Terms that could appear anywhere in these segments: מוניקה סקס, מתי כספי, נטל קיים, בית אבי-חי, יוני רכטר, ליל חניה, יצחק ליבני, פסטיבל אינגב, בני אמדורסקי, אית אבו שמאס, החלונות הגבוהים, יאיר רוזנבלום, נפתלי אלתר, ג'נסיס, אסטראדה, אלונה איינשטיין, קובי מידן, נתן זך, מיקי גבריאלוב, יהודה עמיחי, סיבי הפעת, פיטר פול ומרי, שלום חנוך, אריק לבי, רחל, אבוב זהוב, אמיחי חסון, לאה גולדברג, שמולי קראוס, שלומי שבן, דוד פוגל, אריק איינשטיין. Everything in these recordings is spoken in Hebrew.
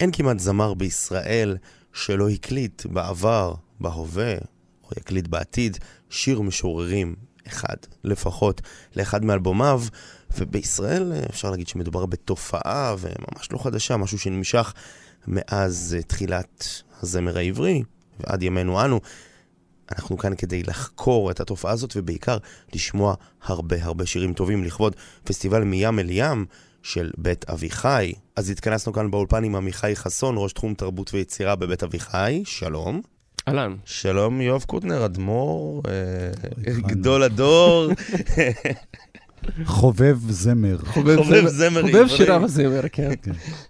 אין כמעט זמר בישראל שלא הקליט בעבר, בהווה, או יקליט בעתיד, שיר משוררים אחד, לפחות לאחד מאלבומיו, ובישראל אפשר להגיד שמדובר בתופעה וממש לא חדשה, משהו שנמשך מאז תחילת הזמר העברי ועד ימינו אנו. אנחנו כאן כדי לחקור את התופעה הזאת ובעיקר לשמוע הרבה שירים טובים לכבוד פסטיבל מים אל ים של בית אבי-חי. אז התכנסנו כאן באולפן עם אמיחי חסון, ראש תחום תרבות ויצירה בבית אבי-חי. שלום. אלן. שלום יואב קוטנר, אדמור, גדול הדור. חובב זמר. חובב זמר. חובב שירה וזמר, כן.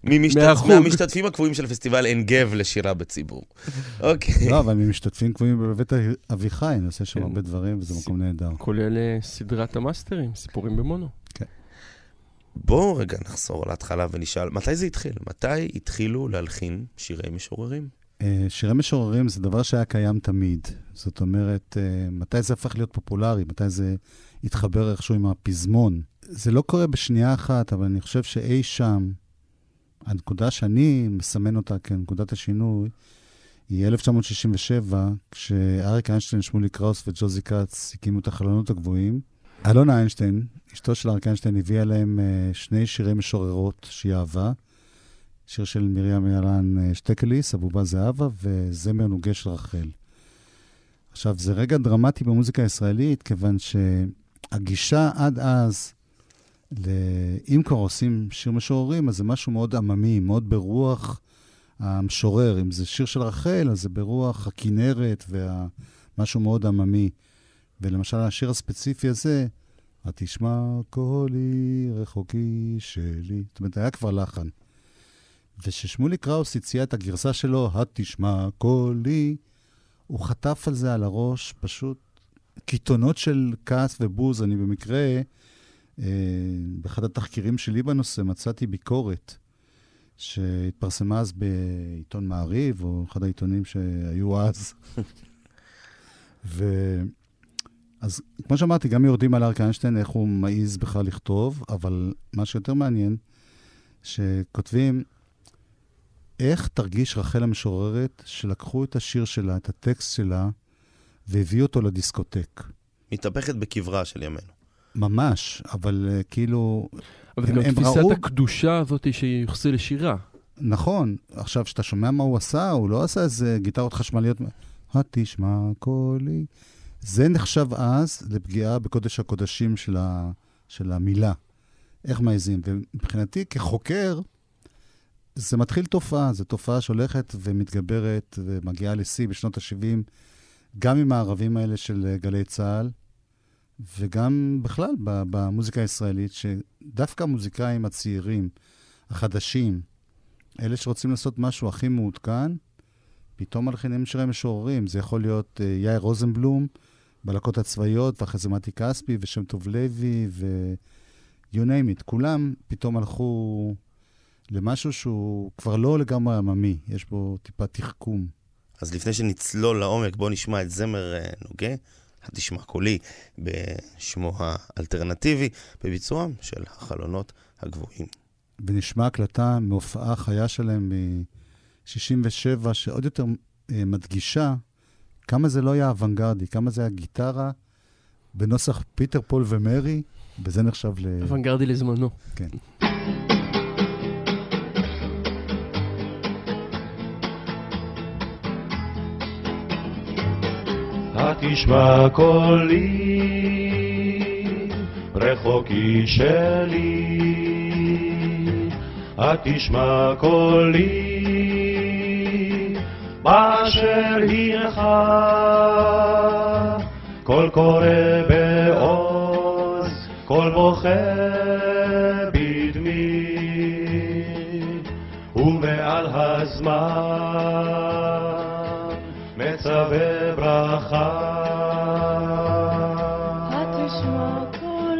ממשתתפים הקבועים של פסטיבל אינגב לשירה בציבור. אוקיי. לא, אבל ממשתתפים קבועים בבית אבי-חי, אני עושה שם הרבה דברים, וזה מקום נהדר. כולל סדרת המאסטרים, סיפורים במונו. כן. בואו רגע נחזור להתחלה ונשאל, מתי זה התחיל? מתי התחילו להלחין שירי משוררים? שירי משוררים זה דבר שהיה קיים תמיד. זאת אומרת, מתי זה הפך להיות פופולרי? מתי זה התחבר איכשהו עם הפזמון? זה לא קורה בשנייה אחת, אבל אני חושב שאי שם, הנקודה שאני מסמן אותה כנקודת השינוי, היא 1967, כשאריק איינשטיין, שמולי קראוס וג'וזי קאץ הקימו את החלונות הגבוהים. אלונה איינשטיין, אשתו של אריק איינשטיין, הביאה להם שני שירי משוררות שהיא אהבה. שיר של מרים ילן שטקליס, אבוב זהוב, וזמר נוגה של רחל. עכשיו, זה רגע דרמטי במוזיקה הישראלית, כיוון שהגישה עד אז, אם כבר עושים שיר משוררים, אז זה משהו מאוד עממי, מאוד ברוח המשורר. אם זה שיר של רחל, אז זה ברוח הכנרת, ומשהו מאוד עממי. ולמשל, השיר הספציפי הזה, התשמע קולי רחוקי שלי. זאת אומרת, היה כבר לחן. וששמולי קראוס הציע את הגרסה שלו, התשמע קולי, הוא חטף על זה על הראש, פשוט קיתונות של כעס ובוז. אני במקרה, באחד התחקירים שלי בנושא, מצאתי ביקורת שהתפרסמה אז בעיתון מעריב, או אחד העיתונים שהיו אז. אז כמו שאמרתי, גם יורדים על אריק איינשטיין, איך הוא מעיז בכלל לכתוב, אבל מה שיותר מעניין, שכותבים, איך תרגיש רחל המשוררת שלקחו את השיר שלה, את הטקסט שלה, והביאו אותו לדיסקוטק. מתהפכת בקברה של ימינו. ממש, אבל כאילו... אבל גם תפיסת הקדושה הזאת שיוחסה לשירה. נכון. עכשיו, שאתה שומע מה הוא עשה, הוא לא עשה איזה גיטרות חשמליות. התשמע קולי. זה נחשב אז לפגיעה בקודש הקודשים של המילה. איך מעזים? ומבחינתי, כחוקר, זה מתחיל תופעה, זו תופעה שהולכת ומתגברת ומגיעה לשיא בשנות ה-70, גם עם הערבים האלה של גלי צהל, וגם בכלל במוזיקה הישראלית, שדווקא המוזיקאים הצעירים, החדשים, אלה שרוצים לעשות משהו הכי מעודכן, פתאום מלחינים שירי משוררים. זה יכול להיות יאיר רוזנבלום, בלהקות הצבאיות, ואחרי זה מתי כספי, ושם טוב לוי, ו-you name it. כולם פתאום הלכו למשהו שהוא כבר לא לגמרי עממי, יש בו טיפה תחכום. אז לפני שנצלול לעומק, בואו נשמע את זמר נוגה, התשמע קולי, בשמו האלטרנטיבי, בביצועם של החלונות הגבוהים. ונשמע הקלטה מהופעה חיה שלהם מ-67, שעוד יותר מדגישה כמה זה לא היה אוונגרדי, כמה זה היה גיטרה, בנוסח פיטר פול ומרי, וזה נחשב אוונגרדי לזמנו. כן. התשמע קולי, רחוקי שלי, התשמע קולי, באשר הינך, קול קורא בעוז, קול בוכה בדמי, ומעל הזמן מצווה ברכה.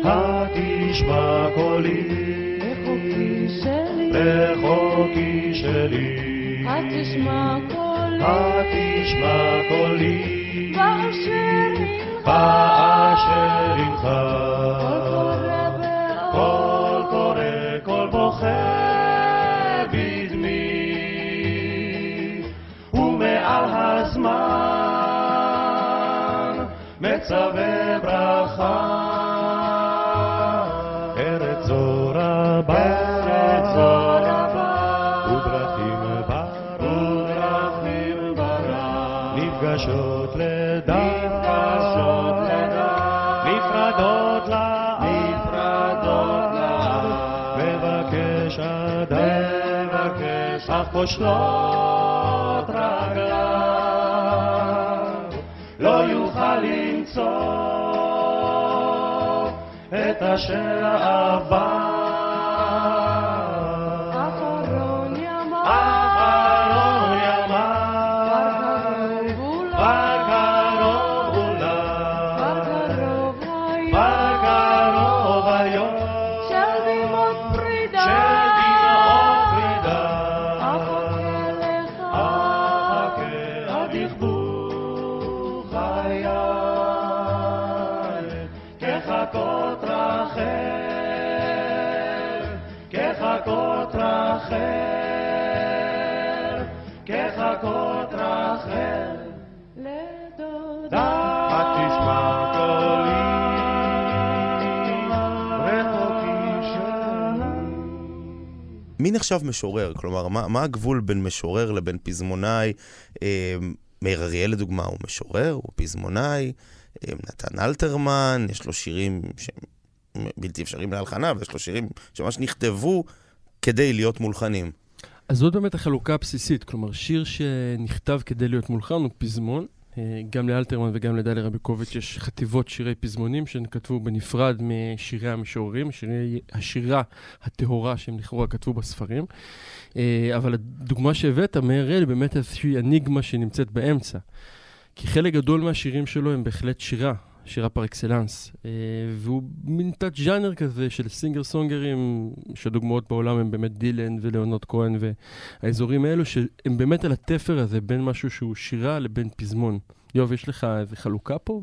התשמע קולי, רחוקי שלי, התשמע קולי, באשר הינך, קול קורא, קול בוכה בי. פצע וברכה, ארץ זו רבה, ארץ זו רבה, וברכים בה, וברכים ברע, נפגשות לדעת, נפגשות לדעת, נפרדות לה, נפרדות לה, מבקש אדם, מבקש אך כושלות רגליו, לא יוכל למצוא את אשר אהבה. אחרון ימי, אחרון ימי, בקרוב אולי, בקרוב היום, של דמעות פרידה, אחכה לך, אחכה עד יכבו חיי כחכות כחכות רחל, כחכות רחל לדודה, את תשמע קולי רחוקי שלי. מי נחשב משורר? כלומר, מה הגבול בין משורר לבין פזמונאי? מאיר אריאל לדוגמה הוא משורר, הוא פזמונאי. נתן אלתרמן, יש לו שירים בלתי אפשריים להלחנה, ויש לו שירים שממש נכתבו כדי להיות מולחנים. אז זאת באמת החלוקה הבסיסית, כלומר שיר שנכתב כדי להיות מולחן הוא פזמון, גם לאלתרמן וגם לדליה רביקוביץ יש חטיבות שירי פזמונים שנכתבו בנפרד משירי המשוררים, שירי השירה הטהורה שהם לכאורה כתבו בספרים, אבל הדוגמה שהבאת, מאיר אריאל, באמת איזושהי אניגמה שנמצאת באמצע, כי חלק גדול מהשירים שלו הם בהחלט שירה פר אקסלנס, והוא מין תת ז'אנר כזה של סינגר סונגרים, שהדוגמאות בעולם הם באמת דילן ולאונות כהן והאזורים האלו, שהם באמת על התפר הזה בין משהו שהוא שירה לבין פזמון. יואב, יש לך איזו חלוקה פה?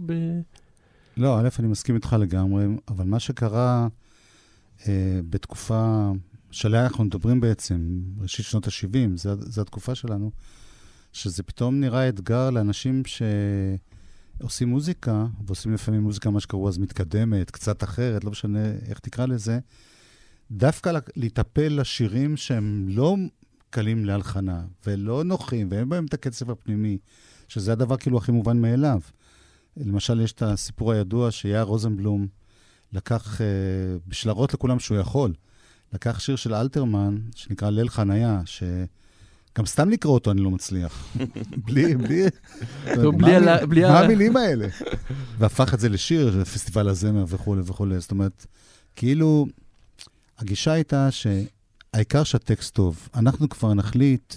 לא, א', אני מסכים איתך לגמרי, אבל מה שקרה בתקופה שעליה אנחנו מדברים בעצם, ראשית שנות ה-70, זו התקופה שלנו, שזה פתאום נראה אתגר לאנשים שעושים מוזיקה, ועושים לפעמים מוזיקה, מה שקראו אז מתקדמת, קצת אחרת, לא משנה איך תקרא לזה, דווקא להיטפל לשירים שהם לא קלים להלחנה, ולא נוחים, ואין בהם את הקצב הפנימי, שזה הדבר כאילו הכי מובן מאליו. למשל, יש את הסיפור הידוע שיער רוזנבלום לקח, בשלרות לכולם שהוא יכול, לקח שיר של אלתרמן, שנקרא ליל חניה, ש... גם סתם לקרוא אותו אני לא מצליח. בלי מה המילים האלה? והפך את זה לשיר, פסטיבל הזמר וכו' וכו'. זאת אומרת, כאילו, הגישה הייתה שהעיקר שהטקסט טוב, אנחנו כבר נחליט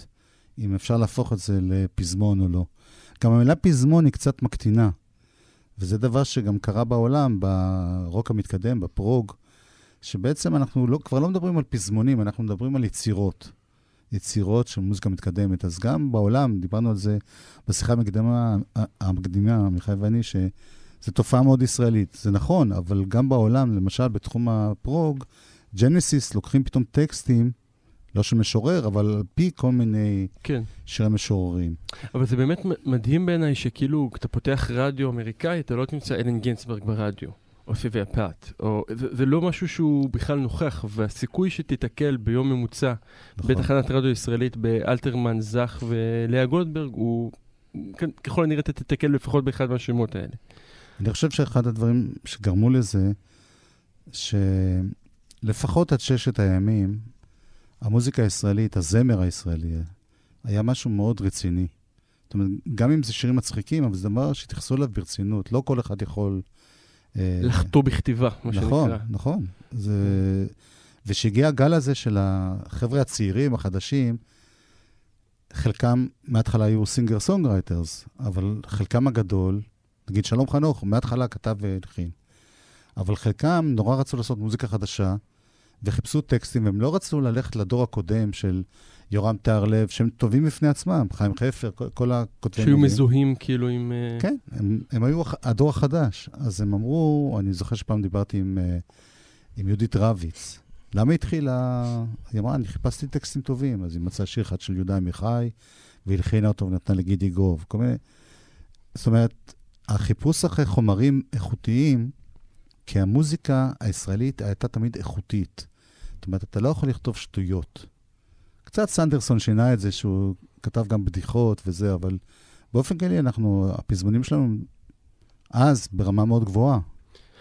אם אפשר להפוך את זה לפזמון או לא. גם המילה פזמון היא קצת מקטינה, וזה דבר שגם קרה בעולם, ברוק המתקדם, בפרוג, שבעצם אנחנו כבר לא מדברים על פזמונים, אנחנו מדברים על יצירות. יצירות של מוזיקה מתקדמת. אז גם בעולם, דיברנו על זה בשיחה המקדימה, מיכאי ואני, שזו תופעה מאוד ישראלית. זה נכון, אבל גם בעולם, למשל בתחום הפרוג, ג'נסיס לוקחים פתאום טקסטים, לא של משורר, אבל על פי כל מיני שירי משוררים. אבל זה באמת מדהים בעיניי שכאילו, אתה פותח רדיו אמריקאי, אתה לא תמצא אלן גינצברג ברדיו. או סיבי הפעת, זה לא משהו שהוא בכלל נוכח, והסיכוי שתתקל ביום ממוצע בתחנת רדיו ישראלית באלתרמן, זך ולאה גולדברג, הוא ככל הנראה תתקל לפחות באחד מהשמות האלה. אני חושב שאחד הדברים שגרמו לזה, שלפחות עד ששת הימים, המוזיקה הישראלית, הזמר הישראלי, היה משהו מאוד רציני. זאת אומרת, גם אם זה שירים מצחיקים, אבל זה דבר שתחסו עליו ברצינות, לא כל אחד יכול... לחתו בכתיבה, מה שנקרא. נכון, נכון. ושהגיע הגל הזה של החבר'ה הצעירים, החדשים, חלקם מההתחלה היו סינגר סונגרייטרס, אבל חלקם הגדול, נגיד שלום חנוך, מההתחלה כתב והלחין. אבל חלקם נורא רצו לעשות מוזיקה חדשה, וחיפשו טקסטים, והם לא רצו ללכת לדור הקודם של יורם תיארלב, שהם טובים בפני עצמם, חיים חפר, כל הכותבים. שהיו מזוהים כאילו עם... כן, הם היו הדור החדש. אז הם אמרו, אני זוכר שפעם דיברתי עם יהודית ראביץ. למה התחילה? היא אמרה, אני חיפשתי טקסטים טובים, אז היא מצאה שיר אחד של יהודה עמיחי, והלחינה אותו ונתנה לגידי גוב. זאת אומרת, החיפוש אחרי חומרים איכותיים, כי המוזיקה הישראלית הייתה תמיד איכותית. זאת אומרת, אתה לא יכול לכתוב שטויות. קצת סנדרסון שינה את זה, שהוא כתב גם בדיחות וזה, אבל באופן כללי אנחנו, הפזמונים שלנו, אז ברמה מאוד גבוהה,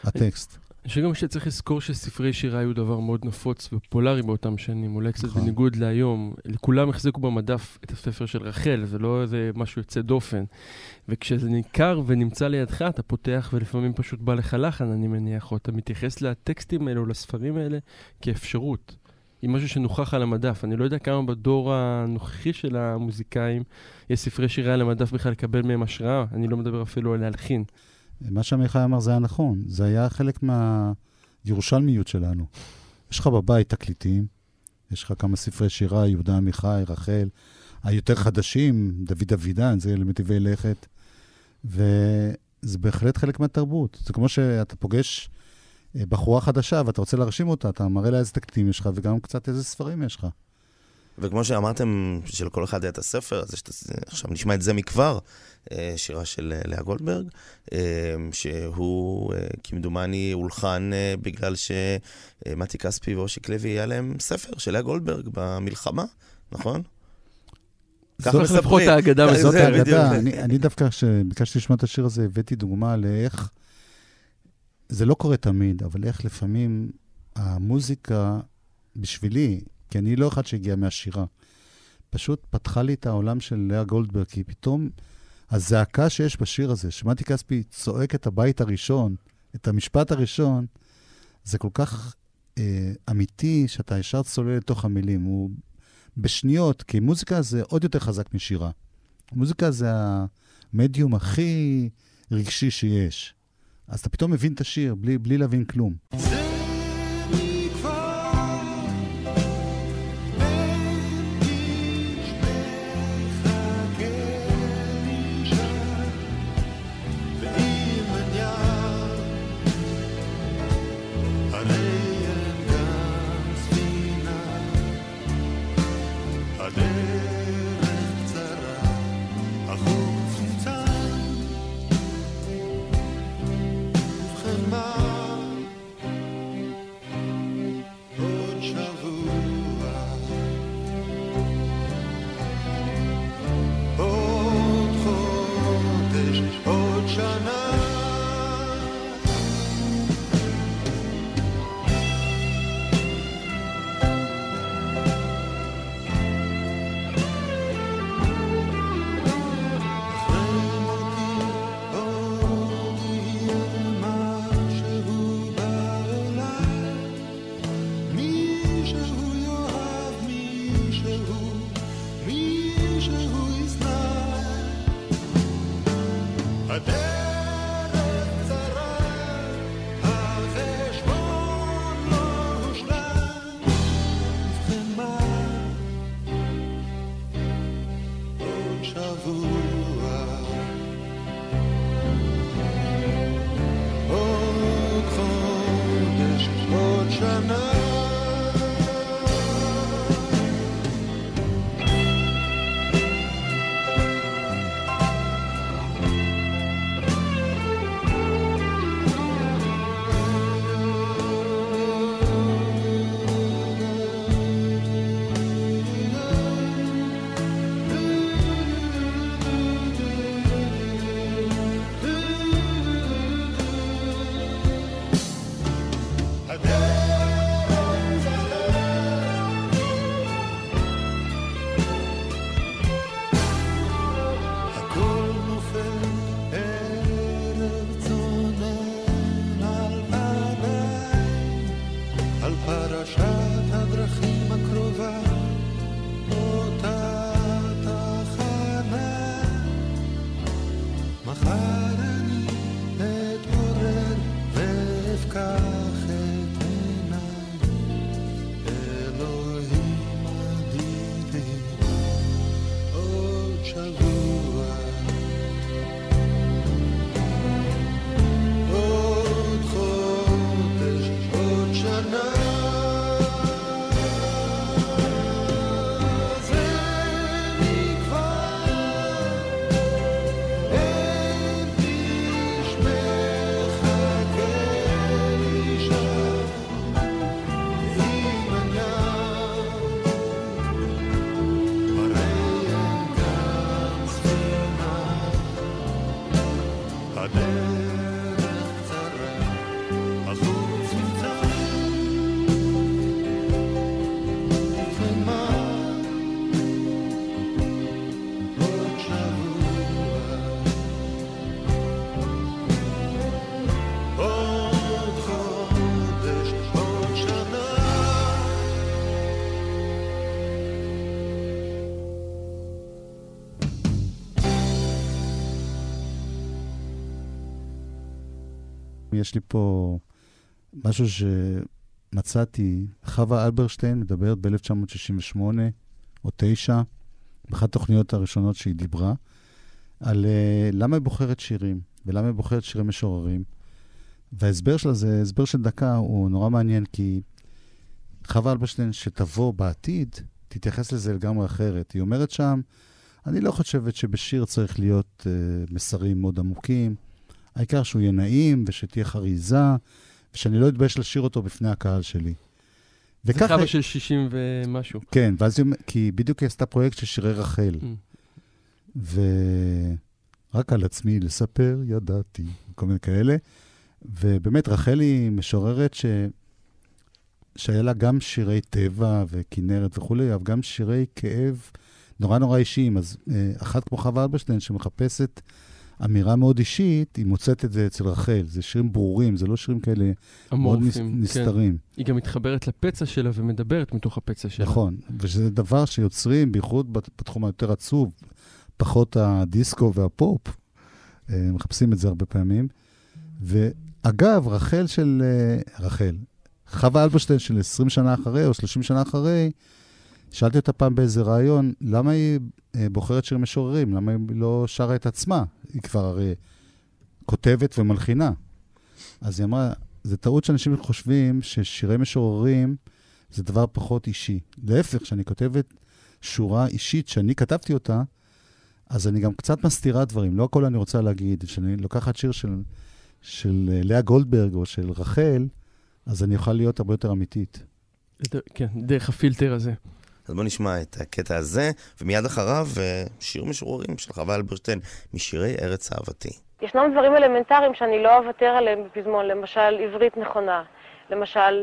הטקסט. שגם שצריך לזכור שספרי שירה היו דבר מאוד נפוץ ופולרי באותם שנים, אולי קצת בניגוד להיום. כולם החזיקו במדף את הספר של רחל, זה לא איזה משהו יוצא דופן. וכשזה ניכר ונמצא לידך, אתה פותח ולפעמים פשוט בא לך לחן, אני מניח, או אתה מתייחס לטקסטים האלה או לספרים האלה כאפשרות. עם משהו שנוכח על המדף. אני לא יודע כמה בדור הנוכחי של המוזיקאים יש ספרי שירה על המדף בכלל לקבל מהם השראה. אני לא מדבר אפילו על להלחין. מה שהמיכאי אמר זה היה נכון, זה היה חלק מהירושלמיות שלנו. יש לך בבית תקליטים, יש לך כמה ספרי שירה, יהודה עמיחי, רחל, היותר חדשים, דוד אבידן, זה למטיבי לכת, וזה בהחלט חלק מהתרבות. זה כמו שאתה פוגש בחורה חדשה ואתה רוצה להרשים אותה, אתה מראה לה איזה תקליטים יש לך וגם קצת איזה ספרים יש לך. וכמו שאמרתם, שלכל אחד היה את הספר, אז עכשיו נשמע את זה מכבר, שירה של לאה גולדברג, שהוא כמדומני הולחן בגלל שמתי כספי ואושיק לוי היה להם ספר של לאה גולדברג במלחמה, נכון? זאת לפחות האגדה וזאת האגדה. אני דווקא כשביקשתי לשמוע את השיר הזה, הבאתי דוגמה לאיך, זה לא קורה תמיד, אבל איך לפעמים המוזיקה בשבילי, כי אני לא אחד שהגיע מהשירה. פשוט פתחה לי את העולם של לאה גולדברג, כי פתאום הזעקה שיש בשיר הזה, שמעתי כספי צועק את הבית הראשון, את המשפט הראשון, זה כל כך אמיתי, שאתה ישר צולל לתוך המילים. הוא בשניות, כי מוזיקה זה עוד יותר חזק משירה. מוזיקה זה המדיום הכי רגשי שיש. אז אתה פתאום מבין את השיר, בלי להבין כלום. יש לי פה משהו שמצאתי, חווה אלברשטיין מדברת ב-1968 או 9, באחת התוכניות הראשונות שהיא דיברה, על למה היא בוחרת שירים, ולמה היא בוחרת שירים משוררים. וההסבר שלה זה, הסבר של דקה, הוא נורא מעניין, כי חווה אלברשטיין שתבוא בעתיד, תתייחס לזה לגמרי אחרת. היא אומרת שם, אני לא חושבת שבשיר צריך להיות מסרים מאוד עמוקים, העיקר שהוא יהיה נעים ושתהיה חריזה, ושאני לא אתבייש לשיר אותו בפני הקהל שלי. זה חווה של 60 ומשהו. כן, ואז כי בדיוק היא עשתה פרויקט של שירי רחל. ורק על עצמי לספר, ידעתי, כל מיני כאלה. ובאמת רחל היא משוררת שהיה לה גם שירי טבע וכנרת וכו', אבל גם שירי כאב נורא נורא אישיים. אז אחת כמו חווה אלברשטיין שמחפשת אמירה מאוד אישית, היא מוצאת את זה אצל רחל. זה שירים ברורים, זה לא שירים כאלה אמורפים, מאוד נסתרים. כן. היא גם מתחברת לפצע שלה ומדברת מתוך הפצע שלה. נכון, וזה דבר שיוצרים, בייחוד בתחום היותר עצוב, פחות הדיסקו והפופ, מחפשים את זה הרבה פעמים. ואגב, חווה אלברשטיין של 20 שנה אחרי או 30 שנה אחרי, שאלתי אותה פעם באיזה רעיון, למה היא בוחרת שירים משוררים? למה היא לא שרה את עצמה? היא כבר הרי כותבת ומלחינה. אז היא אמרה, זה טעות שאנשים חושבים ששירי משוררים זה דבר פחות אישי. להפך, שאני כותבת שורה אישית שאני כתבתי אותה, אז אני גם קצת מסתירה דברים. לא הכל אני רוצה להגיד. כשאני לוקחת שיר של לאה גולדברג או של רחל, אז אני אוכל להיות הרבה יותר אמיתית. כן, דרך הפילטר הזה. אז בוא נשמע את הקטע הזה, ומיד אחריו שיר משוררים של חווה אלברשטיין, משירי ארץ אהבתי. ישנם דברים אלמנטריים שאני לא אוותר עליהם בפזמון, למשל עברית נכונה, למשל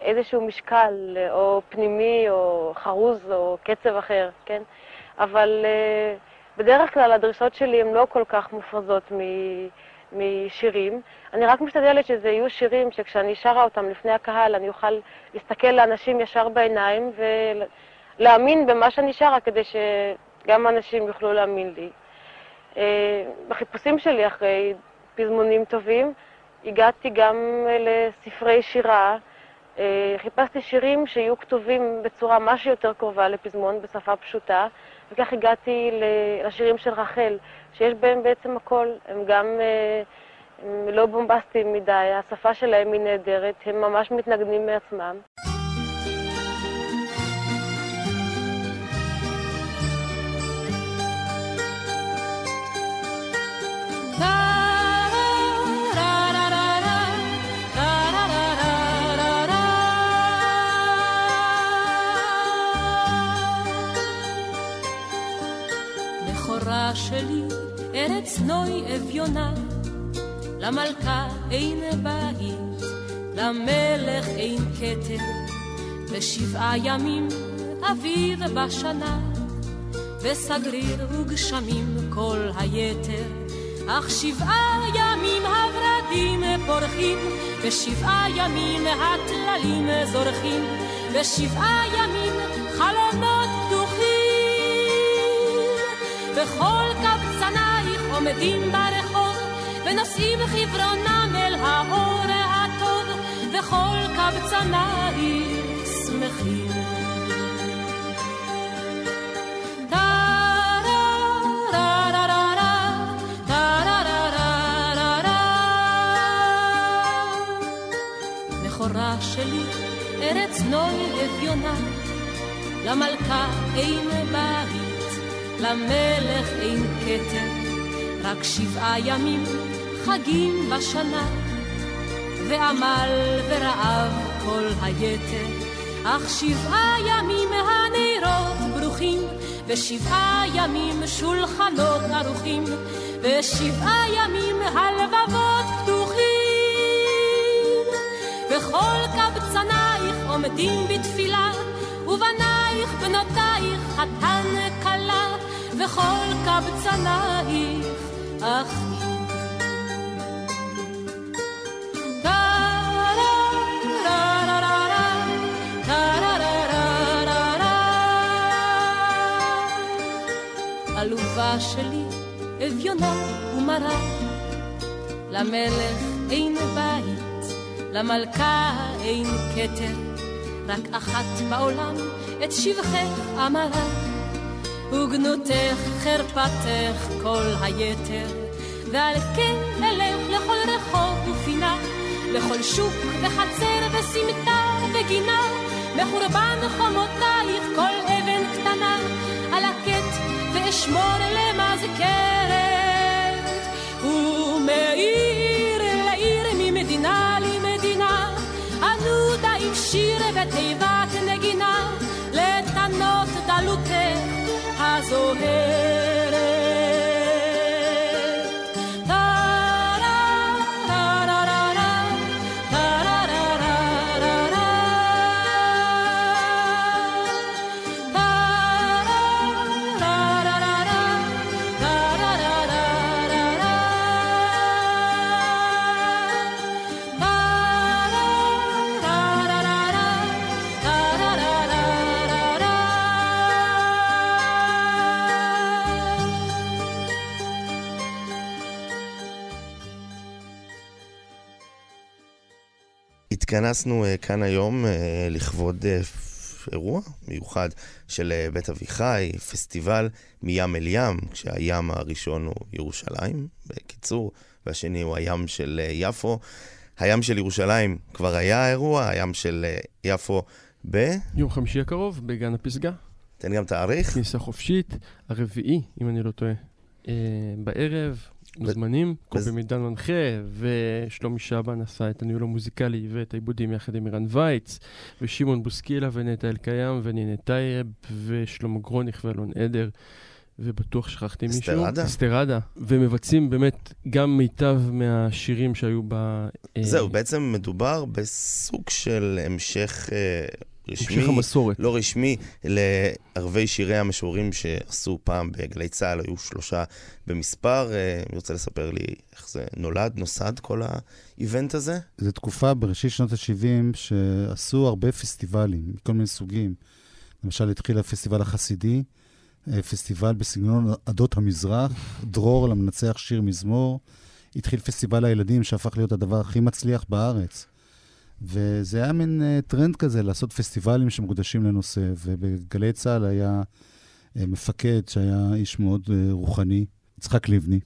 איזשהו משקל, או פנימי, או חרוז, או קצב אחר, כן? אבל בדרך כלל הדרישות שלי הן לא כל כך מופרזות משירים. אני רק משתדלת שזה יהיו שירים שכשאני שרה אותם לפני הקהל, אני אוכל להסתכל לאנשים ישר בעיניים ולהאמין במה שאני שרה, כדי שגם אנשים יוכלו להאמין לי. בחיפושים שלי אחרי פזמונים טובים, הגעתי גם לספרי שירה. חיפשתי שירים שיהיו כתובים בצורה משהו יותר קרובה לפזמון, בשפה פשוטה, וכך הגעתי לשירים של רחל, שיש בהם בעצם הכל. הם גם הם לא בומבסטיים מדי, השפה שלהם היא נהדרת, הם ממש מתנגנים מעצמם. שלי ארץ נוי אביונה, למלכה אין בית, למלך אין כתר, ושבעה ימים אוויר בשנה, וסגריר וגשמים כל היתר, אך שבעה ימים הורדים פורחים, ושבעה ימים הכללים זורחים, ושבעה ימים חלונות פתוחים, וכל קבצנייך עומדים ברחוב, ונושאים חברונם אל האור הטוב, וכל קבצנייך שמחים. מכורה שלי, ארץ נוי אביונה, למלכה אין בית, למלך אין כתר, רק שבעה ימים חגים בשנה, ועמל ורעב כל היתר, אך שבעה ימים הנרות ברוכים, ושבעה ימים שולחנות ערוכים, ושבעה ימים הלבבות פתוחים, וכל קבצנייך עומדים בתפילה, ובנייך בנותייך חתן קלה, וכל קבצנייך אחים. אלובה שלי, אביונה ומרה, למלך אין בית, למלכה אין כתר, רק אחת בעולם את שבחך אמרה, וגנותך חרפתך כל היתר, ועל כן אלך לכל רחוב ופינה, לכל שוק וחצר וסמטה וגינה, מחורבן חומותייך כל אבן קטנה, על הקט ואשמור למזכרת, ומעיר לעיר ממדינה למדינה, ענודה עם שיר ותיבת נגינה, לתנות דלותך הזוהרת. התכנסנו כאן היום לכבוד אירוע מיוחד של בית אבי-חי, פסטיבל מים אל ים, כשהים הראשון הוא ירושלים, בקיצור, והשני הוא הים של יפו. הים של ירושלים כבר היה אירוע, הים של יפו יום חמישי הקרוב, בגן הפסגה. תן גם תאריך. כניסה חופשית, הרביעי, אם אני לא טועה, בערב. מוזמנים, קובי מידן מנחה, ושלומי שבן עשה את הניהול המוזיקלי ואת העיבודים יחד עם אירן וייץ, ושימון בוסקילה ונטל קיים ונינה טייב ושלמה גרוניך ואלון נדר, ובטוח שכחתי מישהו. אסטראדה. ומבצעים באמת גם מיטב מהשירים שהיו ב... זהו, בעצם מדובר בסוג של המשך... המשך המסורת. לא רשמי, לערבי שירי המשוררים שעשו פעם בגלי צהל, היו 3 במספר. אני רוצה לספר לי איך זה נולד, נוסד כל האיבנט הזה? זו תקופה בראשית שנות ה-70 שעשו הרבה פסטיבלים, מכל מיני סוגים. למשל התחיל הפסטיבל החסידי, פסטיבל בסגנון עדות המזרח, דרור למנצח שיר מזמור. התחיל פסטיבל הילדים שהפך להיות הדבר הכי מצליח בארץ. וזה היה מין טרנד כזה, לעשות פסטיבלים שמקודשים לנושא, ובגלי צהל היה מפקד שהיה איש מאוד רוחני, יצחק ליבני,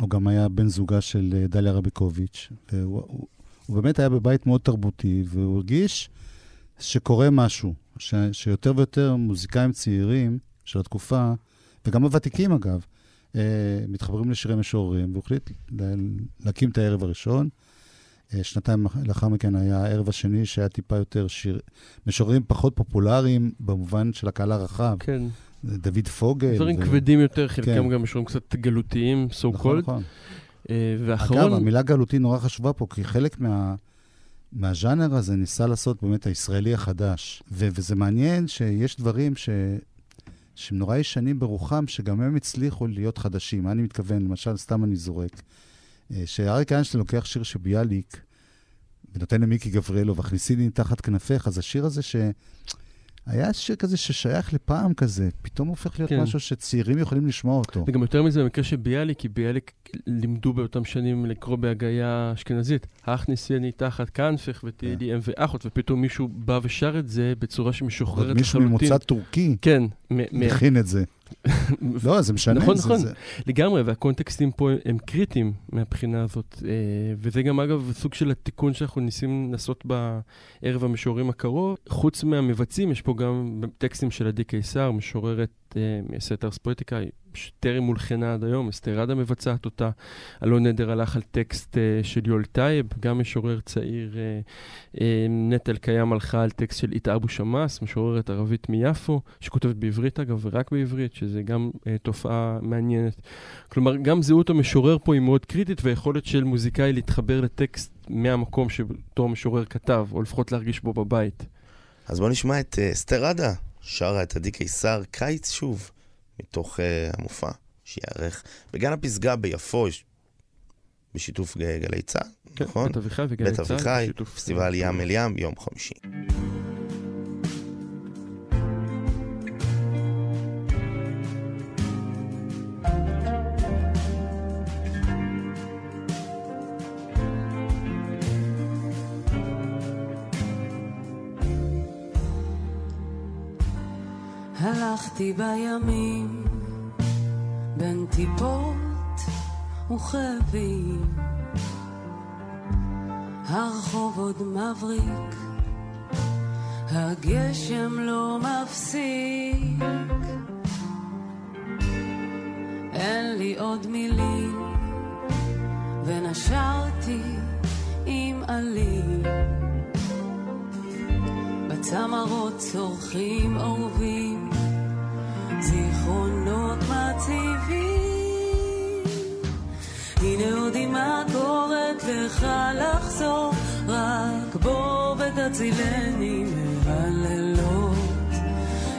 הוא גם היה בן זוגה של דליה רביקוביץ, והוא באמת היה בבית מאוד תרבותי, והוא הרגיש שקורה משהו, שיותר ויותר מוזיקאים צעירים של התקופה, וגם הוותיקים אגב, מתחברים לשירי משוררים, והוא החליט להקים את הערב הראשון, שנתיים לאחר מכן היה הערב השני שהיה טיפה יותר שיר, משוררים פחות פופולריים במובן של הקהל הרחב. כן. דוד פוגל. דברים כבדים יותר, חלקם גם משוררים קצת גלותיים, so called. אגב, המילה גלותי נורא חשובה פה, כי חלק מהז'אנר הזה ניסה לעשות באמת הישראלי החדש. וזה מעניין שיש דברים שהם נורא ישנים ברוחם, שגם הם הצליחו להיות חדשים. אני מתכוון, למשל, סתם אני זורק. שאריק איינשטיין לוקח שיר שביאליק ונותן למיקי גברלו והכניסיני תחת כנפך, אז השיר הזה שהיה שיר כזה ששייך לפעם כזה, פתאום הופך להיות משהו שצעירים יכולים לשמוע אותו. וגם יותר מזה במקרה שביאליק, כי ביאליק לימדו באותם שנים לקרוא בהגיה אשכנזית, הכניסיני תחת כנפך ותהיה לי אם ואחות, ופתאום מישהו בא ושר את זה בצורה שמשוחררת לחלוטין. מישהו ממוצא טורקי מכין את זה. לא, זה משנה. נכון. לגמרי, והקונטקסטים פה הם קריטיים מהבחינה הזאת, וזה גם אגב סוג של התיקון שאנחנו ניסים לעשות בערב המשוררים הקרוב. חוץ מהמבצעים, יש פה גם טקסטים של עדי קיסר, משוררת מסתר ספויטיקה, שטרם מולחנה עד היום, אסטראדה מבצעת אותה, אלון נדר הלך על טקסט של יול טייב, גם משורר צעיר, נטל קיים הלכה על טקסט של אית אבו שמאס, משוררת ערבית מיפו, שכותבת בעברית אגב, ורק בעברית, שזה גם תופעה מעניינת. כלומר, גם זהות המשורר פה היא מאוד קריטית, והיכולת של מוזיקאי להתחבר לטקסט מהמקום שאותו המשורר כתב, או לפחות להרגיש בו בבית. אז בוא נשמע את אסטראדה, שרה את עדי קיסר, קיץ שוב. מתוך המופע שיערך בגן הפסגה ביפו, בשיתוף גלי צהל, נכון? בית אבי-חי וגלי צהל. בית אבי-חי, פסטיבל ים אל ים, יום חמישי. הלכתי בימים בין טיפות וחבים, הרחוב עוד מבריק, הגשם לא מפסיק, אין לי עוד מילים ונשארתי עם עלים, בצמרות צורכים אורבים, זיכרונות מציבים, הנה יודעים מה קורת לך לחזור, רק בוא ותצילני מהלילות,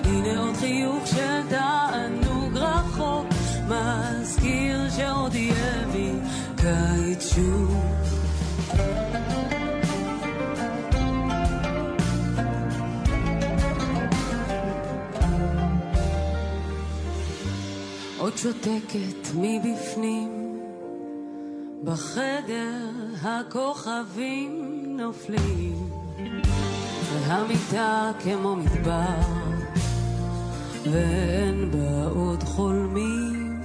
הנה עוד חיוך של תענוג רחוק, מזכיר שעוד יהיה בי קיץ שוב. עוד שותקת מבפנים, בחדר הכוכבים נופלים, והמיטה כמו מדבר, ואין בה עוד חולמים,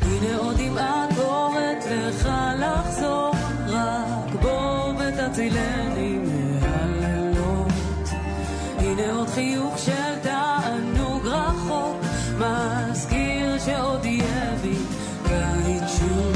הנה עוד דמעה קוראת לך לחזור, רק בוא ותצילני מהלילות, הנה עוד חיוך של תענוג רחוק, מזכיר שעוד יהיה בי קיץ שוב.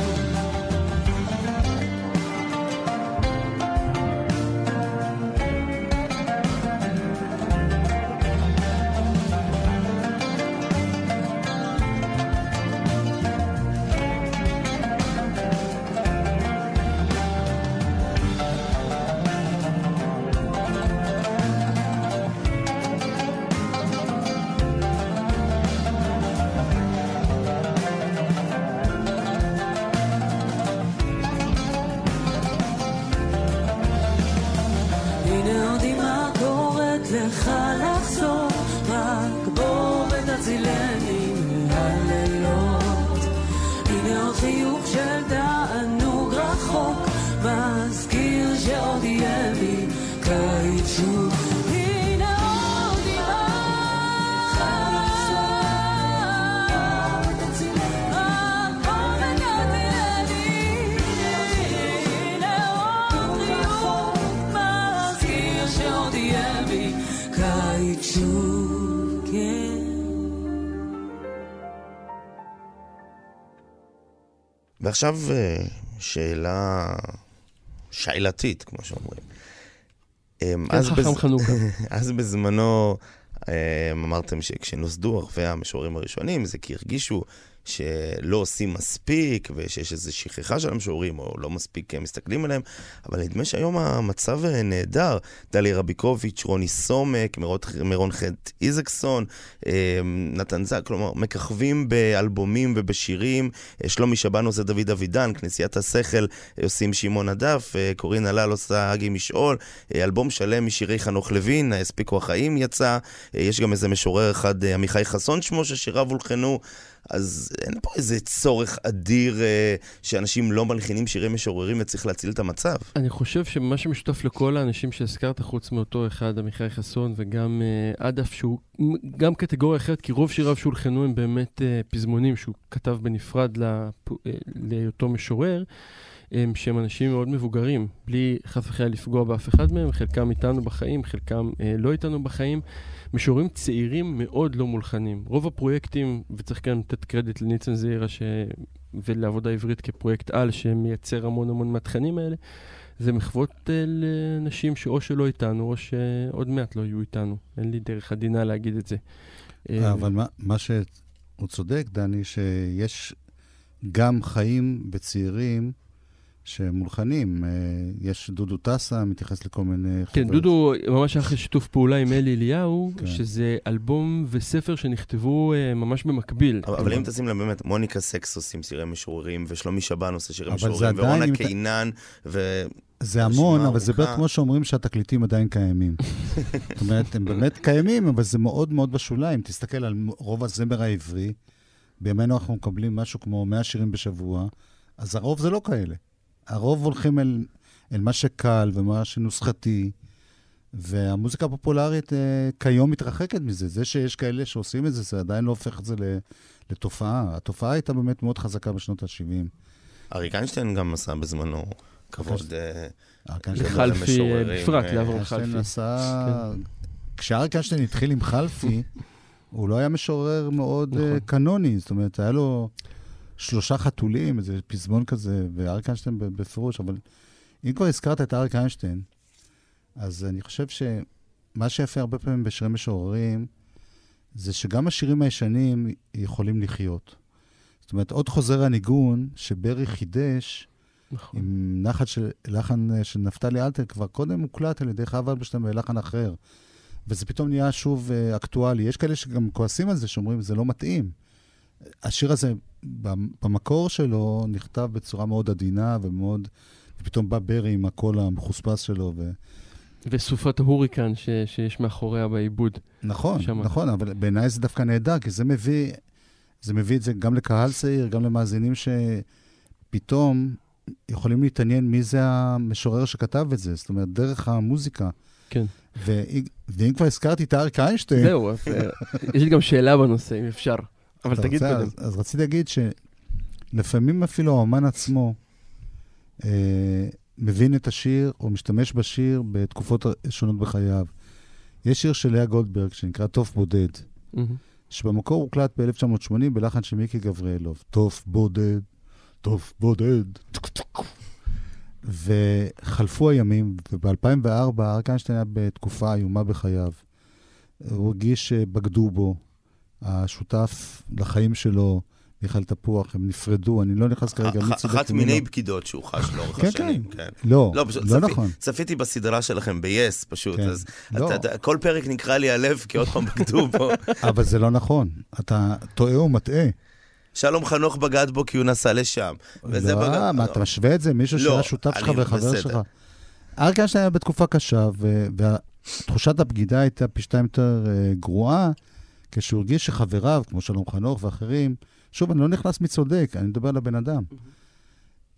ועכשיו שאלה שאלתית, כמו שאומרים. אז בזמנו אמרתם שכשנוסדו ערבי המשוררים הראשונים, זה כי הרגישו שלא עושים מספיק, ושיש איזו שכחה של המשוררים, או לא מספיק מסתכלים עליהם, אבל נדמה שהיום המצב נהדר. דליה רביקוביץ, רוני סומק, מירון חט איזקסון, נתן זק, כלומר, מככבים באלבומים ובשירים, שלומי שבן עושה דוד אבידן, כנסיית השכל עושים שמעון הדף, קורין הלל עושה אגי משאול, אלבום שלם משירי חנוך לוין, הספיקו החיים יצא, יש גם איזה משורר אחד, אמיחי חסון שמו, ששיריו הולחנו, אז אין פה איזה צורך אדיר שאנשים לא מלחינים שירים משוררים וצריך להציל את המצב. אני חושב שמה שמשותף לכל האנשים שהזכרת, חוץ מאותו אחד, אמיחי חסון, וגם עדף, שהוא גם קטגוריה אחרת, כי רוב שיריו שהולחנו הם באמת פזמונים שהוא כתב בנפרד לאותו משורר, שהם אנשים מאוד מבוגרים, בלי חס וחלילה לפגוע באף אחד מהם, חלקם איתנו בחיים, חלקם לא איתנו בחיים, משוררים צעירים מאוד לא מולחנים. רוב הפרויקטים, וצריך כאן לתת קרדיט לניצן זעירה ולעבודה עברית כפרויקט על, שמייצר המון המון מהתכנים האלה, זה מחוות לנשים שאו שלא איתנו, או שעוד מעט לא יהיו איתנו. אין לי דרך עדינה להגיד את זה. אבל מה שהוא צודק, דני, שיש גם חיים בצעירים, שמולחנים, יש דודו טסה, מתייחס לכל מיני חבר. כן, דודו ממש אחרי שיתוף פעולה עם אלי אליהו, שזה אלבום וספר שנכתבו ממש במקביל. אבל אם תשים לה באמת, מוניקה סקס עושים שירי משוררים, ושלומי שבן עושה שירי משוררים, ורונה קינן, זה המון, אבל זה בערך כמו שאומרים שהתקליטים עדיין קיימים. זאת אומרת, הם באמת קיימים, אבל זה מאוד מאוד בשוליים. תסתכל על רוב הזמר העברי, בימינו אנחנו מקבלים משהו כמו 100 שירים בשבוע, אז הרוב זה לא כאלה. הרוב הולכים אל מה שקל ומה שנוסחתי, והמוזיקה הפופולרית כיום מתרחקת מזה. זה שיש כאלה שעושים את זה, זה עדיין לא הופך את זה לתופעה. התופעה הייתה באמת מאוד חזקה בשנות ה-70. אריק איינשטיין גם עשה בזמנו כבוד לחלפי, בפרט לעבור חלפי. כשאריק איינשטיין התחיל עם חלפי, הוא לא היה משורר מאוד קנוני, זאת אומרת, היה לו שלושה חתולים, איזה פזמון כזה, ואריק איינשטיין בפירוש, אבל אם כבר הזכרת את אריק איינשטיין, אז אני חושב שמה שיפה הרבה פעמים בשירים משוררים, זה שגם השירים הישנים יכולים לחיות. זאת אומרת, עוד חוזר הניגון, שברי חידש, נכון. עם לחן של נפתלי אלתר, כבר קודם מוקלט על ידי חווה אלברשטיין ולחן אחר. וזה פתאום נהיה שוב אקטואלי. יש כאלה שגם כועסים על זה, שאומרים, זה לא מתאים. השיר הזה, במקור שלו, נכתב בצורה מאוד עדינה ומאוד... ופתאום בא ברי עם הקול המחוספס שלו. וסופת ההוריקן שיש מאחוריה בעיבוד. נכון, שמה. נכון, אבל בעיניי זה דווקא נהדר, כי זה מביא את זה גם לקהל צעיר, גם למאזינים שפתאום יכולים להתעניין מי זה המשורר שכתב את זה, זאת אומרת, דרך המוזיקה. כן. ואם כבר הזכרתי את אריק איינשטיין... זהו, יש לי גם שאלה בנושא, אם אפשר. אבל תגיד קודם. אז רציתי להגיד שלפעמים אפילו האמן עצמו, מבין את השיר או משתמש בשיר בתקופות שונות בחייו. יש שיר של לאה גולדברג שנקרא תוף בודד, שבמקור הוקלט ב-1980 בלחן של מיקי גבריאלוב. תוף בודד, תוף בודד. וחלפו הימים, וב-2004 אריק איינשטיין היה בתקופה איומה בחייו. הוא הרגיש שבגדו בו, השותף לחיים שלו, מיכל תפוח, הם נפרדו, אני לא נכנס כרגע. אחת מיני בקידות שהוא חש לאורך השנים. כן, לא, לא נכון. צפיתי בסדרה שלכם ב-yes פשוט, אז כל פרק נקרא לי הלב, כי עוד פעם בגדו בו. אבל זה לא נכון, אתה טועה או מטעה. שלום חנוך בגד בו כי הוא נסע לשם. לא, מה, אתה משווה את זה? מישהו שהיה שותף שלך וחבר שלך. אריק איינשטיין היה בתקופה קשה, ותחושת הבגידה הייתה פי שתיים יותר גרועה, כשהוא הרגיש שחבריו, כמו שלום חנוך ואחרים, שוב, אני לא נכנס מצודק, אני מדבר לבן אדם.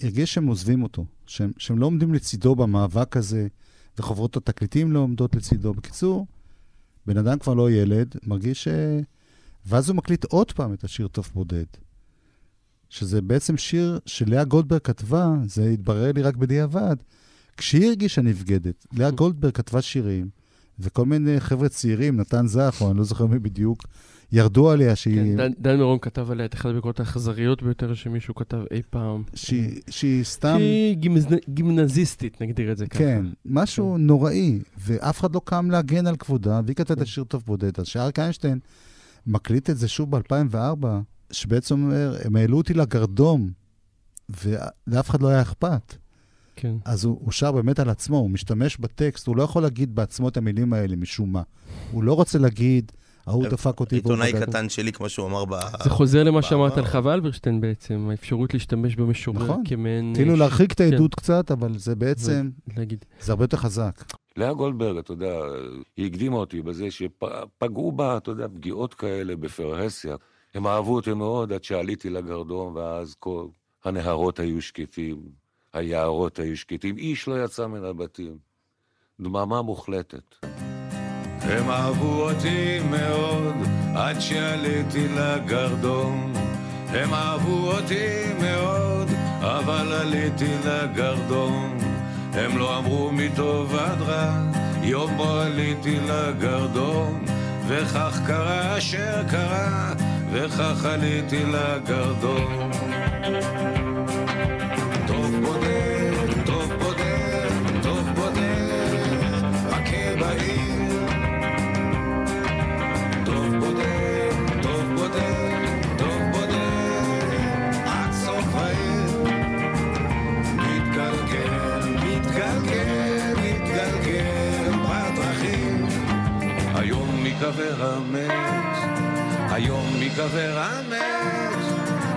הרגיש שהם עוזבים אותו, שהם לא עומדים לצידו במאבק הזה, וחברות התקליטים לא עומדות לצידו. בקיצור, בן אדם כבר לא ילד, מרגיש ש... ואז הוא מקליט עוד פעם את השיר תוף בודד, שזה בעצם שיר שלאה גולדברג כתבה, זה התברר לי רק בדיעבד, כשהיא הרגישה נבגדת. לאה גולדברג כתבה שירים, וכל מיני חבר'ה צעירים, נתן זך, או אני לא זוכר מי בדיוק, ירדו עליה שהיא... דן מרום כתב עליה את אחת הביקורות האכזריות ביותר שמישהו כתב אי פעם. שהיא סתם... שהיא גימנזיסטית, נגדיר את זה ככה. כן, משהו נוראי, ואף אחד לא קם להגן על כבודה, והיא כתבת השיר טוב בודד. אז שאריק איינשטיין מקליט את זה שוב ב-2004, שבעצם אומר, הם העלו אותי לגרדום, ולאף אחד לא היה אכפת. כן. אז הוא שר באמת על עצמו, הוא משתמש בטקסט, הוא לא יכול להגיד בעצמו את המילים האלה משום מה. הוא לא רוצה להגיד... עיתונאי קטן שלי, כמו שהוא אמר. זה חוזר למה שאמרת על חווה אלברשטיין בעצם, האפשרות להשתמש במשורר כמעין... תהילו להרחיק את העדות קצת, אבל זה בעצם... זה הרבה יותר חזק. לאה גולדברג, אתה יודע, היא הקדימה אותי בזה שפגעו בה, אתה יודע, פגיעות כאלה בפרהסיה. הם אהבו אותי מאוד עד שעליתי לגרדום, ואז כל הנהרות היו שקטים, היערות היו שקטים, איש לא יצא מן הבתים. דממה מוחלטת. הם אהבו אותי מאוד, עד שעליתי לגרדום. הם אהבו אותי מאוד, אבל עליתי לגרדום. הם לא אמרו מטוב עד רע, יום בו עליתי לגרדום. וכך קרה אשר קרה, וכך עליתי לגרדום. טוב בודד, טוב בודד, טוב בודד, עקב העיר.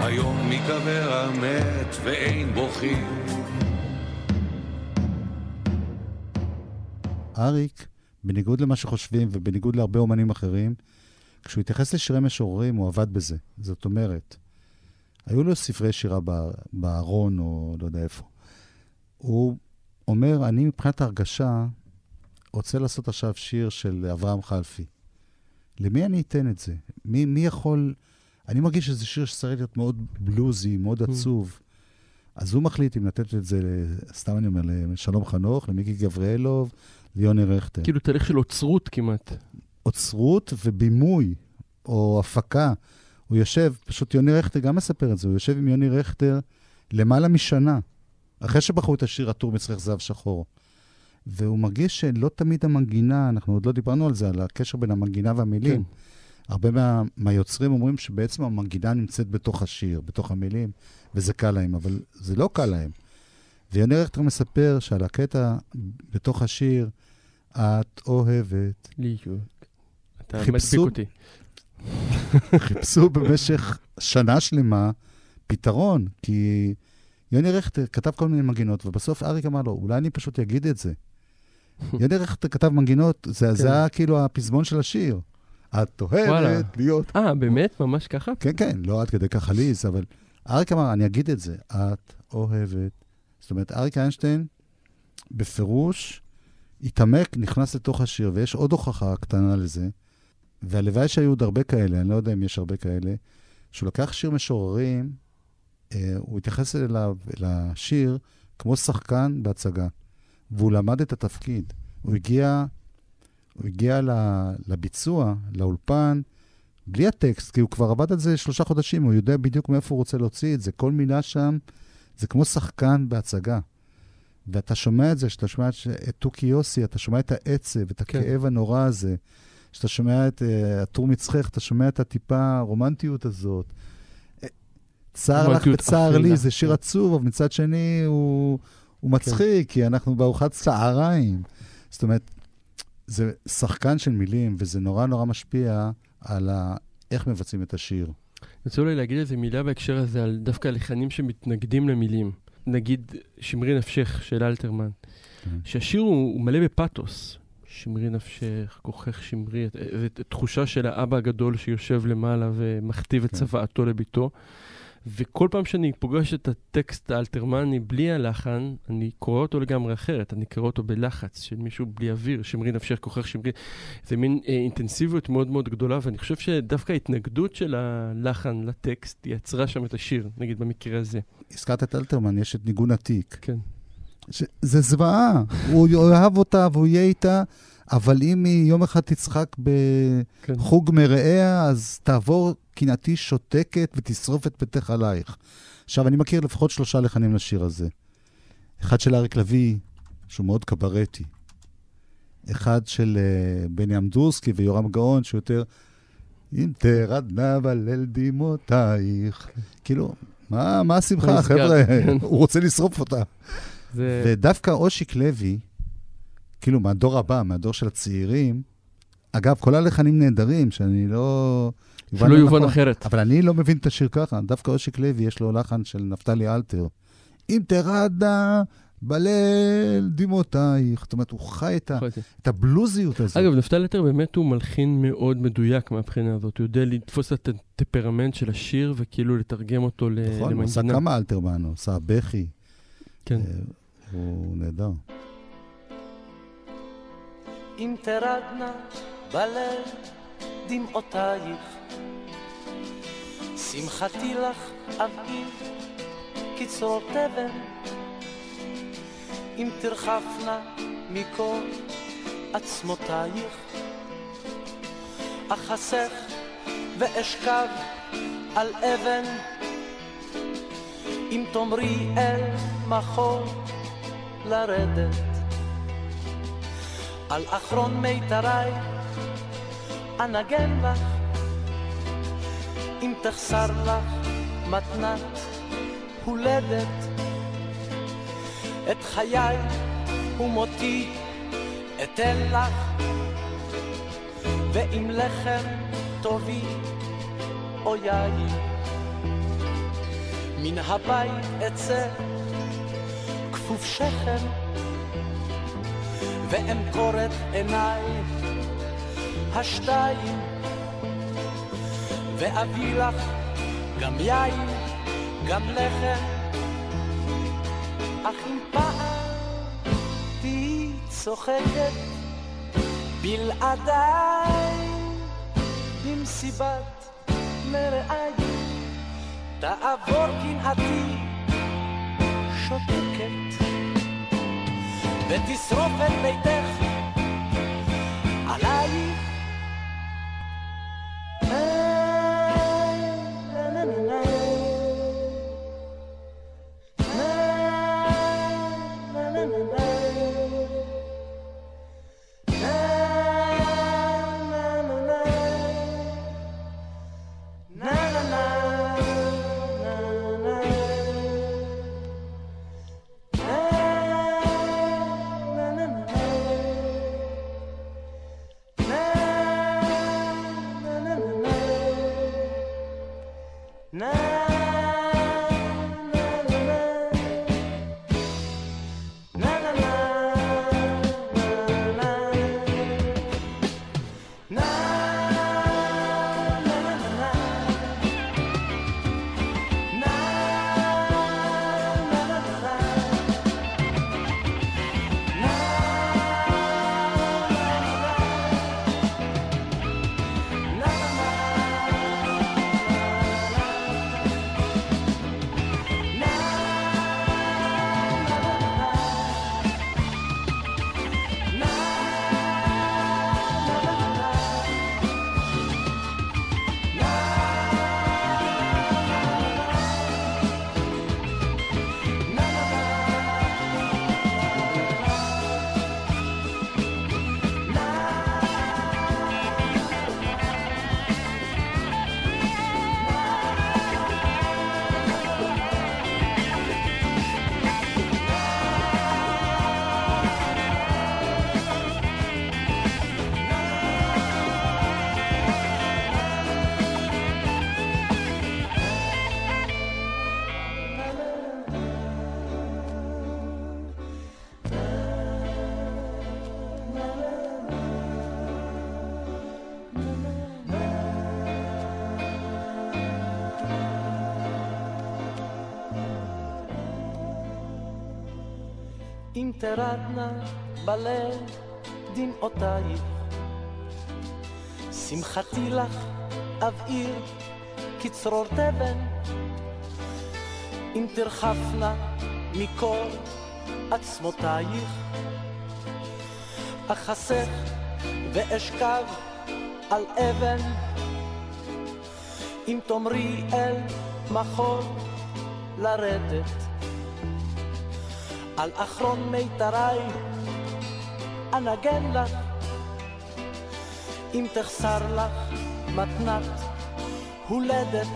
היום מקבר המת ואין בוכים. אריק, בניגוד למה שחושבים ובניגוד להרבה אומנים אחרים, כשהוא התייחס לשירי משוררים הוא עבד בזה. זאת אומרת, היו לו ספרי שירה בארון או לא יודע איפה. הוא אומר, אני מבחינת ההרגשה רוצה לעשות עכשיו שיר של אברהם חלפי. למי אני אתן את זה? מי יכול... אני מרגיש שזה שיר שצריך להיות מאוד בלוזי, מאוד עצוב. אז הוא מחליט אם לתת את זה, סתם אני אומר, לשלום חנוך, למיקי גבריאלוב, ליוני רכטר. כאילו תהליך של עוצרות כמעט. עוצרות ובימוי, או הפקה. הוא יושב, פשוט יוני רכטר גם מספר את זה, הוא יושב עם יוני רכטר למעלה משנה, אחרי שבחרו את השיר "הטור מצריך זהב שחור". והוא מרגיש שלא תמיד המנגינה, אנחנו עוד לא דיברנו על זה, על הקשר בין המנגינה והמילים. הרבה מהיוצרים אומרים שבעצם המנגינה נמצאת בתוך השיר, בתוך המילים, וזה קל להם, אבל זה לא קל להם. ויוני רכטר מספר שעל הקטע בתוך השיר, את אוהבת. אתה מדביק אותי. חיפשו במשך שנה שלמה פתרון, כי יוני רכטר כתב כל מיני מנגינות, ובסוף אריק אמר לו, אולי אני פשוט אגיד את זה. יוני רכטר כתב מנגינות, זה היה כאילו הפזמון של השיר. את אוהבת להיות... באמת? ממש ככה? כן, כן, לא עד כדי ככה ליז, אבל אריק אמר, אני אגיד את זה, את אוהבת. זאת אומרת, אריק איינשטיין בפירוש התעמק, נכנס לתוך השיר, ויש עוד הוכחה קטנה לזה, והלוואי שהיו עוד הרבה כאלה, אני לא יודע אם יש הרבה כאלה, שהוא לקח שיר משוררים, הוא התייחס אליו, לשיר, כמו שחקן בהצגה, והוא למד את התפקיד. הוא הגיע לביצוע, לאולפן, בלי הטקסט, כי הוא כבר עבד על זה 3 חודשים, הוא יודע בדיוק מאיפה הוא רוצה להוציא את זה, כל מילה שם, זה כמו שחקן בהצגה. ואתה שומע את זה, שאתה שומע את תוקי יוסי, אתה שומע את העצב, את הכאב הנורא הזה, שאתה שומע את הטור מצחך, אתה שומע את הטיפה הרומנטיות הזאת. צער לך וצער לי, זה שיר עצוב, אבל מצד שני הוא מצחיק, כי אנחנו בארוחת צהריים. זאת אומרת, זה שחקן של מילים, וזה נורא נורא משפיע על איך מבצעים את השיר. יוצא אולי להגיד איזה מילה בהקשר הזה, על דווקא הלחנים שמתנגדים למילים. נגיד שמרי נפשך של אלתרמן, שהשיר הוא מלא בפאטוס. שמרי נפשך, כוכך שמרי, תחושה של האבא הגדול שיושב למעלה ומכתיב את צוואתו לביתו. וכל פעם שאני פוגש את הטקסט האלתרמני בלי הלחן, אני קורא אותו לגמרי אחרת, אני קורא אותו בלחץ של מישהו בלי אוויר, שמרי נפשך, כוכך שמרי. זה מין אינטנסיביות מאוד מאוד גדולה, ואני חושב שדווקא ההתנגדות של הלחן לטקסט יצרה שם את השיר, נגיד במקרה הזה. הזכרת את אלתרמן, יש את ניגון עתיק. כן. זה זוועה, הוא אוהב אותה והוא יהיה איתה, אבל אם היא יום אחד תצחק בחוג מרעיה, אז תעבור קנאתי שותקת ותשרוף את פתח עלייך. עכשיו, אני מכיר לפחות 3 לחנים לשיר הזה. אחד של אריק לבי, שהוא מאוד קברטי. אחד של בני אמדורסקי ויורם גאון, שיותר, אם תרדנה בליל דמעותייך. כאילו, מה השמחה, חבר'ה? הוא רוצה לשרוף אותה. ודווקא אושיק לוי, כאילו מהדור הבא, מהדור של הצעירים, אגב, כל הלחנים נהדרים, שאני לא... שלא יובן אחרת. אבל אני לא מבין את השיר ככה, דווקא אושיק לוי יש לו לחן של נפתלי אלתר. אם תרדה בליל דמעותייך, זאת אומרת, הוא חי את הבלוזיות הזאת. אגב, נפתלי אלתר באמת הוא מלחין מאוד מדויק מהבחינה הזאת, הוא יודע לתפוס את הטמפרמנט של השיר, וכאילו לתרגם אותו למנגינה. נכון, הוא עושה כמה אלתרמן, הוא עושה בכי. כן. הוא נהדר. אם תרדנה בליל דמעותייך, שמחתי לך אביא כצור תבן, אם תרחפנה מכל עצמותייך, אחסך ואשכב על אבן, אם תאמרי אל מחול לרדת, על אחרון מיתרי אנגן לך, אם תחסר לך מתנת הולדת, את חיי ומותי אתן לך, ואם לחם טובי או יאי, מן הבית אצל כפוף שכם, ואם קורת עיניי השתיים, ואביא לך גם יין, גם לחם, אך אם פעם תהי צוחקת בלעדיי במסיבת מרעי תעבור קנעתי שותקת ותשרוף את ביתך עליי אם תרדנה בלב דמעותייך שמחתי לך אבעיר כצרור תבן אם תרחפנה מכל עצמותייך אחסך ואשכב על אבן אם תאמרי אל מחול לרדת על אחרון מיתרי אנגן לך אם תחסר לך מתנת הולדת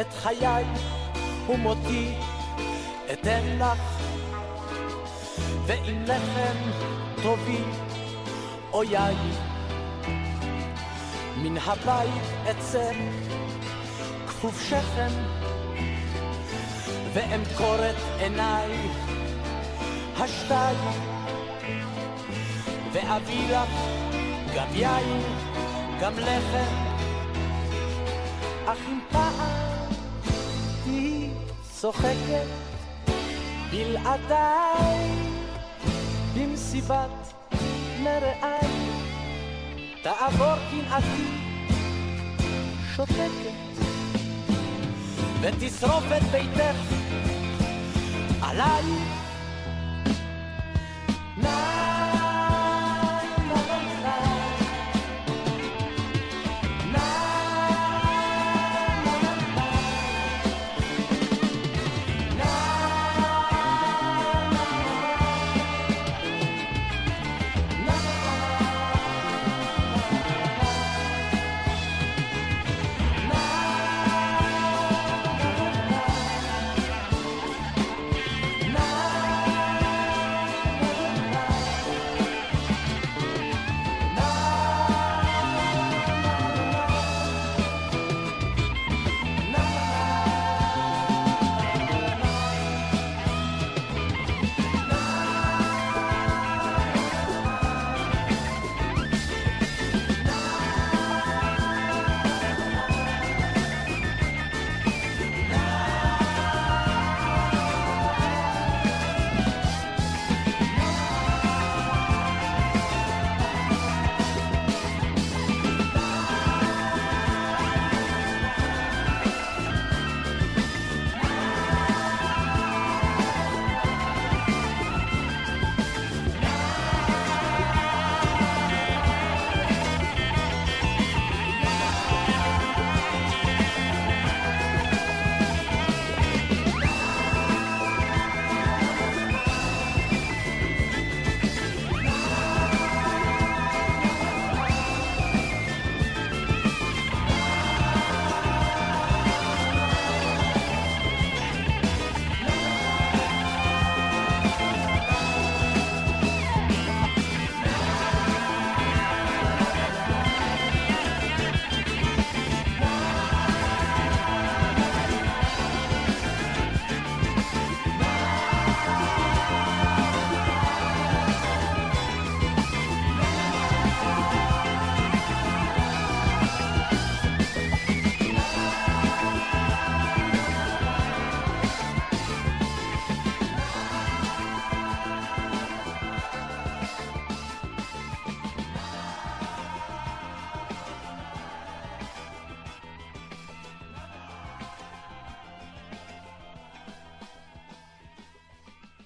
את חיי ומותי אתן לך ואם לכם טובי או יאי מן הבית אצל כפוף שכם ואמכורת עיניי השתיים ואביא לך גם יין גם לחם אך אם פעם תהי צוחקת בלעדיי במסיבת מרעי תעבור קנאתי שותקת ותשרוף את ביתך עליי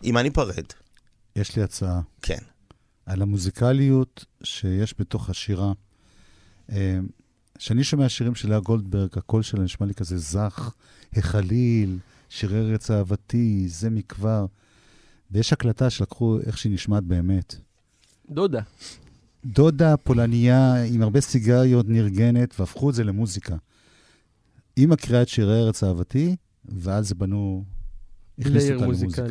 אם אני פרד. יש לי הצעה. כן. על המוזיקליות שיש בתוך השירה. שאני שומע שירים של לאה גולדברג, הקול שלה נשמע לי כזה זך, החליל, שירי ארץ אהבתי, זה מכבר. ויש הקלטה שלקחו איך שהיא נשמעת באמת. דודה. דודה פולניה עם הרבה סיגריות נרגנת, והפכו את זה למוזיקה. היא מקריאה את שירי ארץ אהבתי, ועל זה בנו, הכניסו אותה למוזיקה.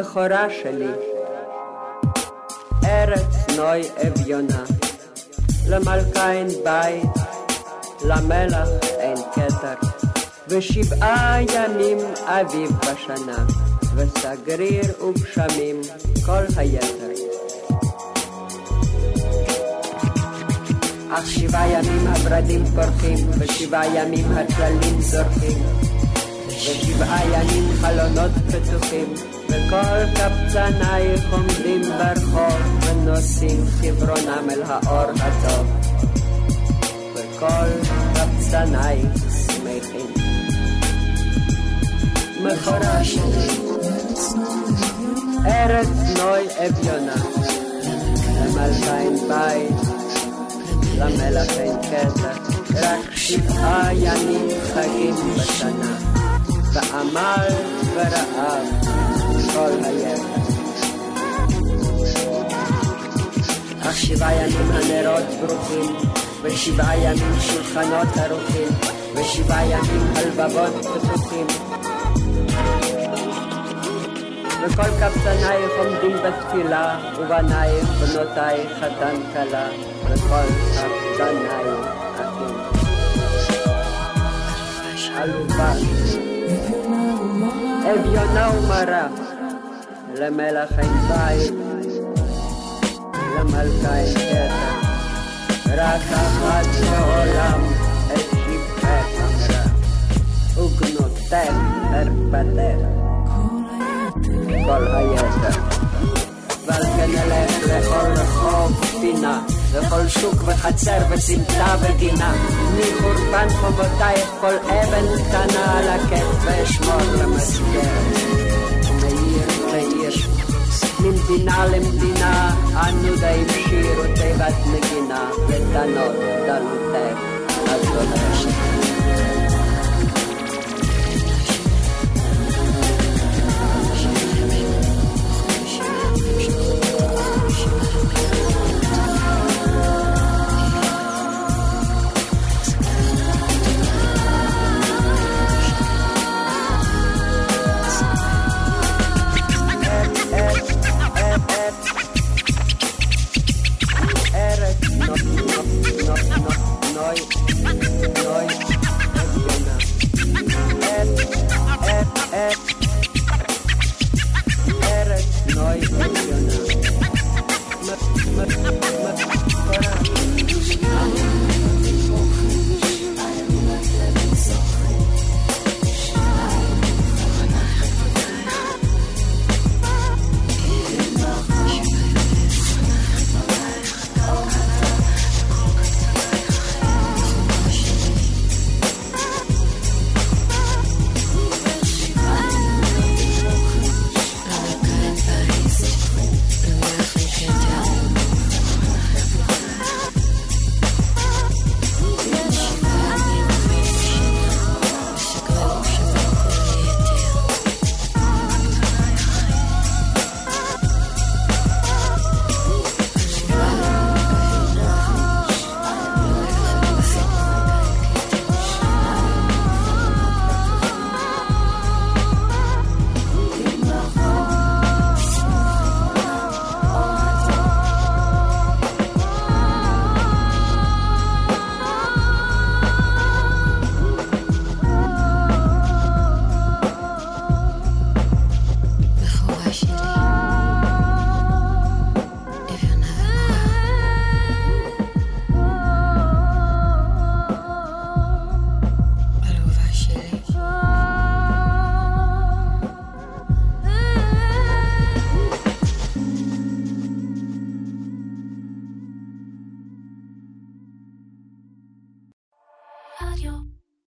מכורה שלי, ארץ נוי אביונה, למלכה אין בית, למלח אין כתר, ו7 ימים אביב בשנה, וסגריר ובשמים כל היתר. אך 7 ימים הברדים פורחים, ו7 ימים הצללים זורחים, ו7 ימים חלונות פתוחים, וכל קפצנייך עומדים ברחוב, ונושאים חברונם אל האור הטוב, וכל קפצנייך שמחים. מכורה שלי, ארץ נוי אביונה, למלכה אין בית, למלך אין כתר, רק 7 ימים חגים בשנה, ועמל ורעב כל היתר. אך 7 ימים הנרות ברוכים, ו7 ימים שולחנות ערוכים, ו7 ימים הלבבות פתוחים, וכל קפצנייך עומדים בתפילה, ובנייך בנותייך חתן כלה, וכל קפצנייך אחים. עלובה אביונה ומרה, למלך אין בית, למלכה אין כתר, רק אחת בעולם את שבחך אמרה, וגנותך הרפתך כל היתר. ועל כן אלך לכל רחוב פינה, לכל שוק וחצר וסמטה וגינה, מחורבן חובותייך כל אבן קטנה, על הכיף ואשמור למזכר. ממדינה למדינה אנו דעים שירותי בת מגינה, וטנות דלותך עד כל השם.